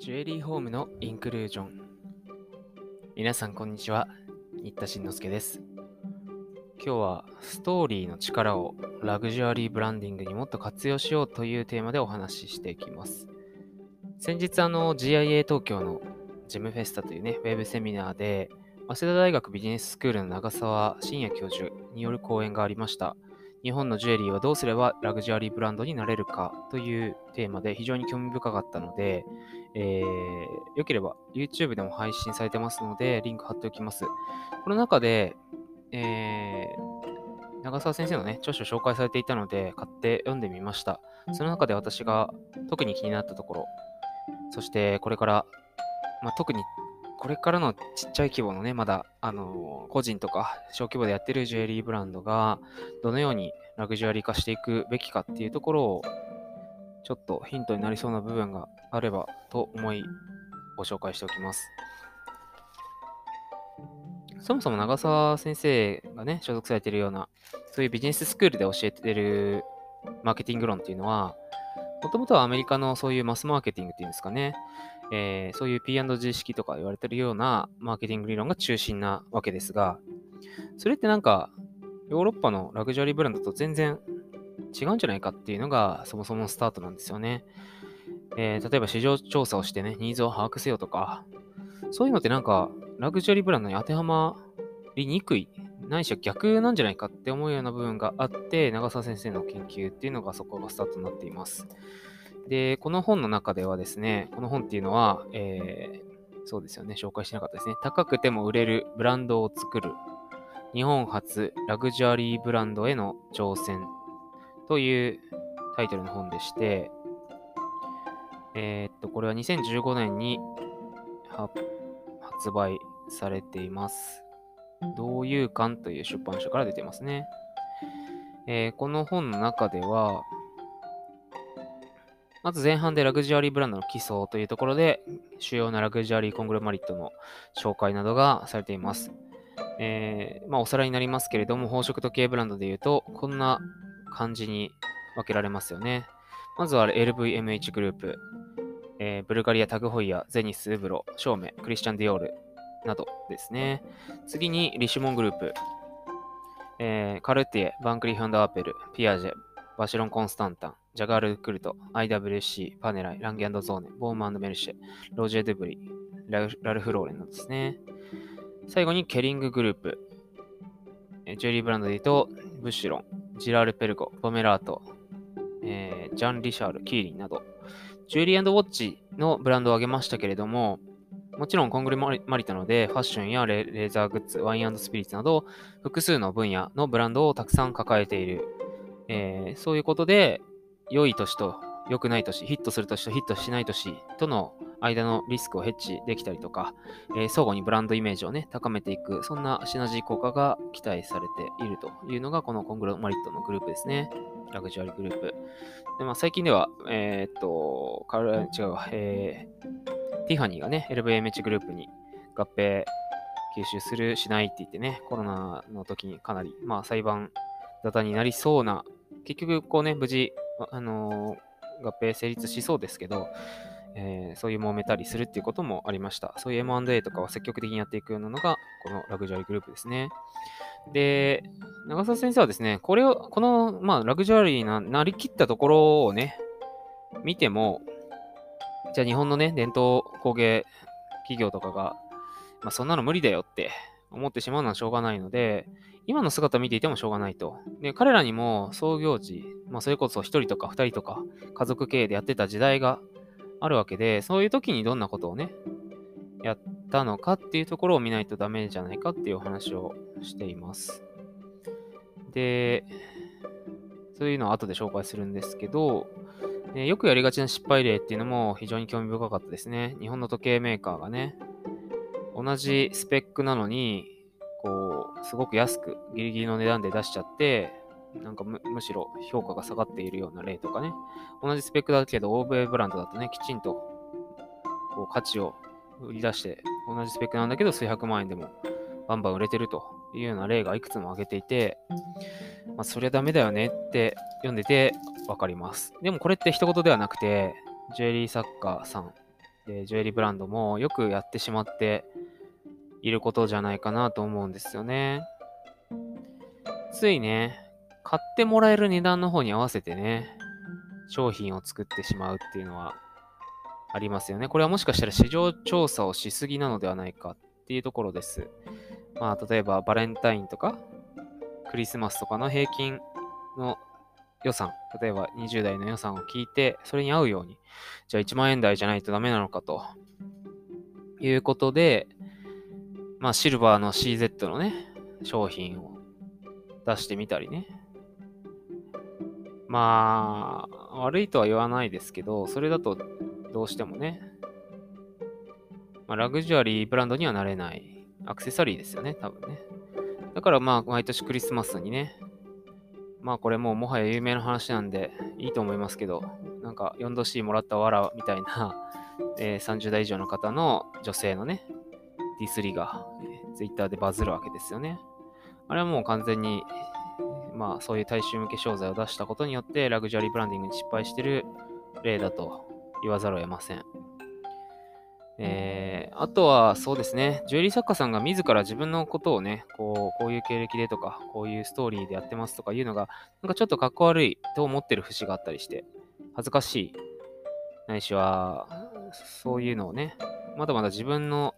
ジュエリーホームのインクルージョン。皆さんこんにちは、新田慎之介です。今日はストーリーの力をラグジュアリーブランディングにもっと活用しようというテーマでお話ししていきます。先日GIA 東京のジムフェスタというウェブセミナーで早稲田大学ビジネススクールの長澤真也教授による講演がありました。日本のジュエリーはどうすればラグジュアリーブランドになれるかというテーマで非常に興味深かったので、よければ YouTube でも配信されてますのでリンク貼っておきます。この中で、長澤先生の著書紹介されていたので買って読んでみました。その中で私が特に気になったところ、そしてこれから、特にこれからのちっちゃい規模のまだ個人とか小規模でやってるジュエリーブランドがどのようにラグジュアリー化していくべきかっていうところをちょっとヒントになりそうな部分があればと思いご紹介しておきます。そもそも長澤先生が所属されているようなそういうビジネススクールで教えてるマーケティング論っていうのはもともとはアメリカのそういうマスマーケティングっていうんですかね、そういう P&G 式とか言われてるようなマーケティング理論が中心なわけですが、それってヨーロッパのラグジュアリーブランドと全然違うんじゃないかっていうのがそもそものスタートなんですよね。例えば市場調査をしてニーズを把握せよとか、そういうのってラグジュアリーブランドに当てはまりにくい、ないしは逆なんじゃないかって思うような部分があって、長澤先生の研究っていうのがそこがスタートになっています。で、この本の中ではこの本っていうのは、そうですよね、紹介してなかったですね。高くても売れるブランドを作る日本初ラグジュアリーブランドへの挑戦というタイトルの本でして、これは2015年に発売されています。同友館という出版社から出てますね。この本の中ではまず前半でラグジュアリーブランドの基礎というところで主要なラグジュアリーコングロマリットの紹介などがされています。おさらいになりますけれども、宝飾時計ブランドでいうとこんな感じに分けられますよね。まずは LVMH グループ、ブルガリア、タグホイヤ、ゼニス、ウブロ、ショーメ、クリスチャン・ディオールなどですね。次にリシュモングループ、カルティエ、バンクリーフ&アーペル、ピアジェ、バシロン・コンスタンタン、ジャガール・クルト、IWC、パネライ、ランゲ&ゾーネ、ボーマン&メルシェ、ロジェ・デュブリ、ラルフ・ローレンなどですね。最後にケリンググループ、ジュエリーブランドでいうとブシュロン、ジラール・ペルゴ、ポメラート、ジャン・リシャール、キーリンなどジュエリー&ウォッチのブランドを挙げましたけれども、もちろんコングロマリットなのでファッションやレーザーグッズ、ワイン&スピリッツなど複数の分野のブランドをたくさん抱えている、そういうことで良い年と良くない年、ヒットする年とヒットしない年との間のリスクをヘッジできたりとか、相互にブランドイメージを高めていく、そんなシナジー効果が期待されているというのがこのコングロマリットのグループですね。ラグジュアリーグループで、最近ではティファニーがLVMH グループに合併吸収するしないって言ってコロナの時にかなり裁判沙汰になりそうな、結局無事合併成立しそうですけど、そういう揉めたりするっていうこともありました。そういう M&A とかは積極的にやっていくようなのがこのラグジュアリーグループですね。で、長澤先生はこのラグジュアリーなりきったところを見ても、じゃあ日本の伝統工芸企業とかが、そんなの無理だよって思ってしまうのはしょうがないので、今の姿を見ていてもしょうがないと。で、彼らにも創業時、それこそ1人とか2人とか家族経営でやってた時代があるわけで、そういう時にどんなことをやったのかっていうところを見ないとダメじゃないかっていうお話をしています。で、そういうのを後で紹介するんですけど、よくやりがちな失敗例っていうのも非常に興味深かったですね。日本の時計メーカーが同じスペックなのにすごく安くギリギリの値段で出しちゃって、むしろ評価が下がっているような例とか同じスペックだけど欧米ブランドだときちんと価値を売り出して、同じスペックなんだけど数百万円でもバンバン売れてるというような例がいくつも挙げていて、そりゃダメだよねって読んでて分かります。でもこれって一言ではなくて、ジュエリー作家さんジュエリーブランドもよくやってしまっていることじゃないかなと思うんですよね。ついね、買ってもらえる値段の方に合わせてね、商品を作ってしまうっていうのはありますよね。これはもしかしたら市場調査をしすぎなのではないかっていうところです。まあ例えばバレンタインとかクリスマスとかの平均の予算、例えば20代の予算を聞いて、それに合うように、じゃあ1万円台じゃないとダメなのかということで、まあシルバーの CZ のね、商品を出してみたりね。まあ悪いとは言わないですけど、それだとどうしてもね、まあ、ラグジュアリーブランドにはなれないアクセサリーですよね、多分ね。だからまあ毎年クリスマスにね、まあこれもうもはや有名な話なんでいいと思いますけど、なんか 4°C もらったわらみたいな、30代以上の方の女性のね、ディスりが Twitter でバズるわけですよね。あれはもう完全にまあそういう大衆向け商材を出したことによってラグジュアリーブランディングに失敗してる例だと言わざるを得ません。あとはそうですね、ジュエリー作家さんが自ら自分のことをね、こういう経歴でとか、こういうストーリーでやってますとかいうのが、なんかちょっとかっこ悪いと思ってる節があったりして、恥ずかしい。ないしは、そういうのをね、まだまだ自分の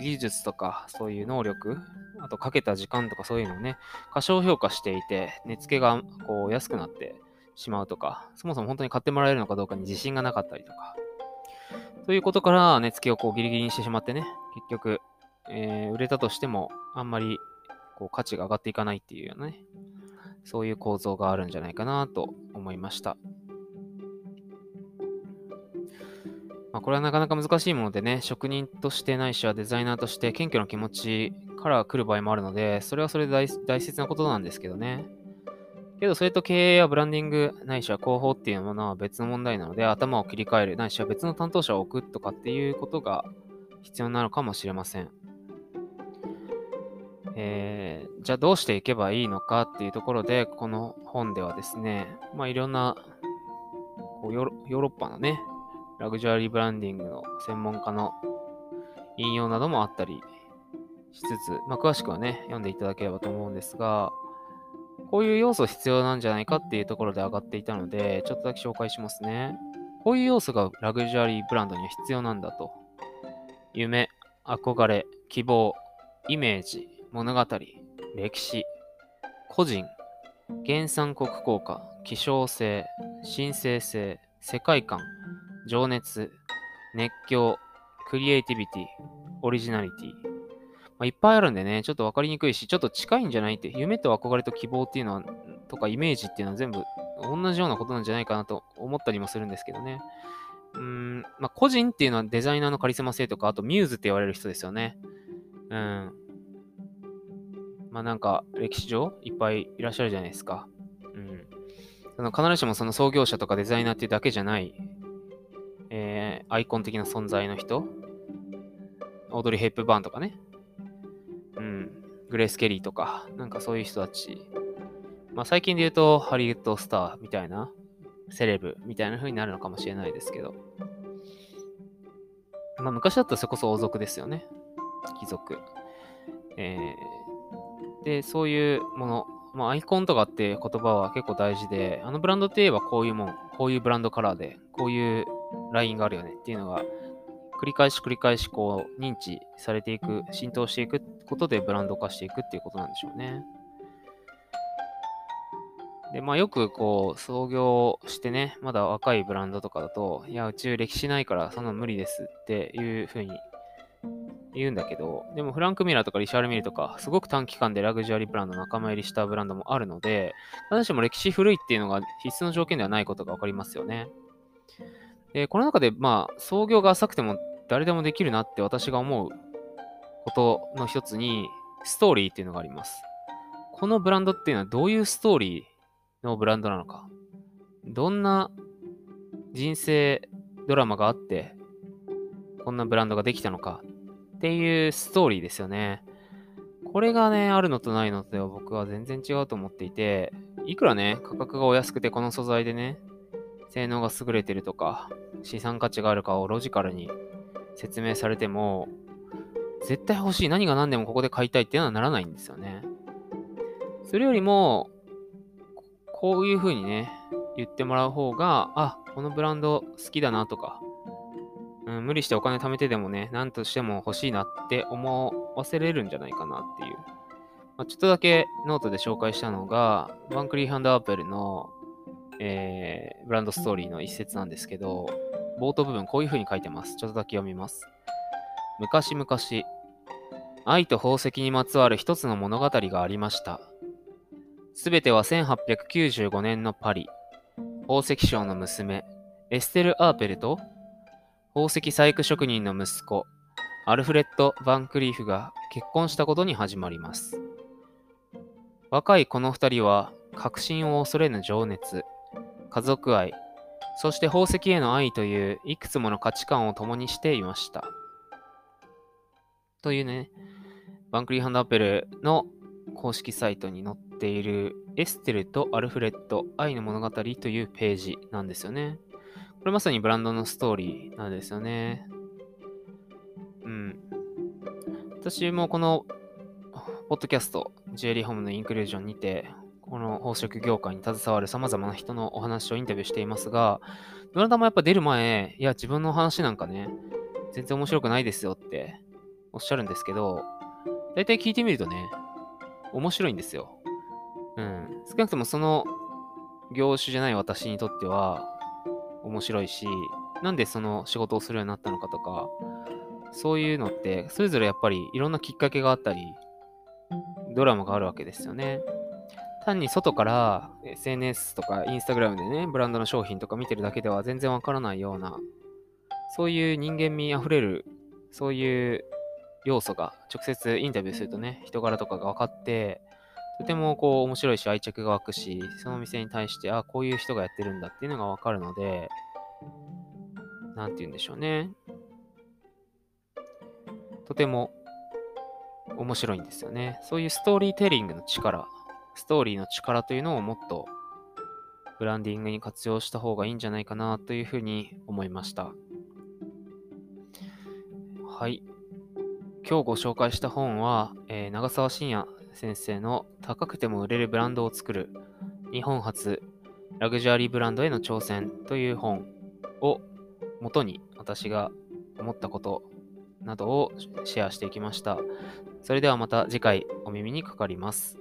技術とか、そういう能力、あとかけた時間とかそういうのをね、過小評価していて、値付けがこう安くなってしまうとか、そもそも本当に買ってもらえるのかどうかに自信がなかったりとか、ということから値付けをこうギリギリにしてしまってね、結局、売れたとしてもあんまりこう価値が上がっていかないっていうようなね、そういう構造があるんじゃないかなと思いました。まあ、これはなかなか難しいものでね、職人としてないしはデザイナーとして謙虚な気持ちから来る場合もあるので、それはそれで 大切なことなんですけどね。けどそれと経営やブランディングないしは広報っていうものは別の問題なので、頭を切り替えるないしは別の担当者を置くとかっていうことが必要なのかもしれません。じゃあどうしていけばいいのかっていうところで、この本ではですね、まあいろんなこうヨーロッパのね、ラグジュアリーブランディングの専門家の引用などもあったりしつつ、まあ詳しくはね、読んでいただければと思うんですが、こういう要素必要なんじゃないかっていうところで上がっていたので、ちょっとだけ紹介しますね。こういう要素がラグジュアリーブランドには必要なんだと。夢、憧れ、希望、イメージ、物語、歴史、個人、原産国効果、希少性、神聖性、世界観、情熱、熱狂、クリエイティビティ、オリジナリティ。いっぱいあるんでね、ちょっと分かりにくいし、ちょっと近いんじゃないって、夢と憧れと希望っていうのは、とかイメージっていうのは全部同じようなことなんじゃないかなと思ったりもするんですけどね。まあ個人っていうのはデザイナーのカリスマ性とか、あとミューズって言われる人ですよね。まあなんか歴史上いっぱいいらっしゃるじゃないですか。その必ずしもその創業者とかデザイナーっていうだけじゃない、アイコン的な存在の人、オードリー・ヘップバーンとかね。グレース・ケリーとか、なんかそういう人たち。まあ最近で言うと、ハリウッドスターみたいな、セレブみたいな風になるのかもしれないですけど。まあ昔だったらそれこそ王族ですよね。貴族。で、そういうもの。まあアイコンとかっていう言葉は結構大事で、あのブランドって言えばこういうもん、こういうブランドカラーで、こういうラインがあるよねっていうのが、繰り返しこう認知されていく、浸透していくことでブランド化していくっていうことなんでしょうね。で、まあよくこう創業してね、まだ若いブランドとかだと、いや、うち歴史ないからそんな無理ですっていうふうに言うんだけど、でもフランク・ミラーとかリシャール・ミルとか、すごく短期間でラグジュアリーブランドの仲間入りしたブランドもあるので、必ずしも歴史古いっていうのが必須の条件ではないことが分かりますよね。で、この中でまあ創業が浅くても誰でもできるなって私が思うことの一つに、ストーリーっていうのがあります。このブランドっていうのはどういうストーリーのブランドなのか。どんな人生ドラマがあって、こんなブランドができたのかっていうストーリーですよね。これがね、あるのとないのとでは僕は全然違うと思っていて、いくらね、価格がお安くてこの素材でね、性能が優れてるとか資産価値があるかをロジカルに説明されても、絶対欲しい、何が何でもここで買いたいっていうのはならないんですよね。それよりもこういう風にね言ってもらう方が、あ、このブランド好きだなとか、無理してお金貯めてでもね、何としても欲しいなって思わせれるんじゃないかなっていう、ちょっとだけノートで紹介したのがバンクリーハンドアーペルの、ブランドストーリーの一節なんですけど、冒頭部分こういう風に書いてます。ちょっとだけ読みます。昔々、愛と宝石にまつわる一つの物語がありました。すべては1895年のパリ、宝石商の娘、エステル・アーペルと、宝石細工職人の息子、アルフレッド・バンクリーフが結婚したことに始まります。若いこの二人は、革新を恐れぬ情熱、家族愛、そして宝石への愛といういくつもの価値観を共にしていました。というね、バンクリーハンドアーペルの公式サイトに載っているエステルとアルフレッド愛の物語というページなんですよね。これまさにブランドのストーリーなんですよね。私もこのポッドキャストジュエリーホームのインクルージョンにて、この宝飾業界に携わる様々な人のお話をインタビューしていますが、どなたもやっぱ出る前、いや自分の話なんかね全然面白くないですよっておっしゃるんですけど、だいたい聞いてみるとね、面白いんですよ。少なくともその業種じゃない私にとっては面白いし、なんでその仕事をするようになったのかとか、そういうのってそれぞれやっぱりいろんなきっかけがあったり、ドラマがあるわけですよね。単に外から SNS とかインスタグラムでね、ブランドの商品とか見てるだけでは全然わからないような、そういう人間味あふれる、そういう要素が直接インタビューするとね、人柄とかが分かって、とてもこう面白いし愛着が湧くし、その店に対して、あ、こういう人がやってるんだっていうのが分かるので、なんて言うんでしょうね、とても面白いんですよね。そういうストーリーテリングの力、ストーリーの力というのをもっとブランディングに活用した方がいいんじゃないかなというふうに思いました。はい、今日ご紹介した本は、長澤伸也先生の高くても売れるブランドを作る日本初ラグジュアリーブランドへの挑戦という本を元に、私が思ったことなどをシェアしていきました。それではまた次回お耳にかかります。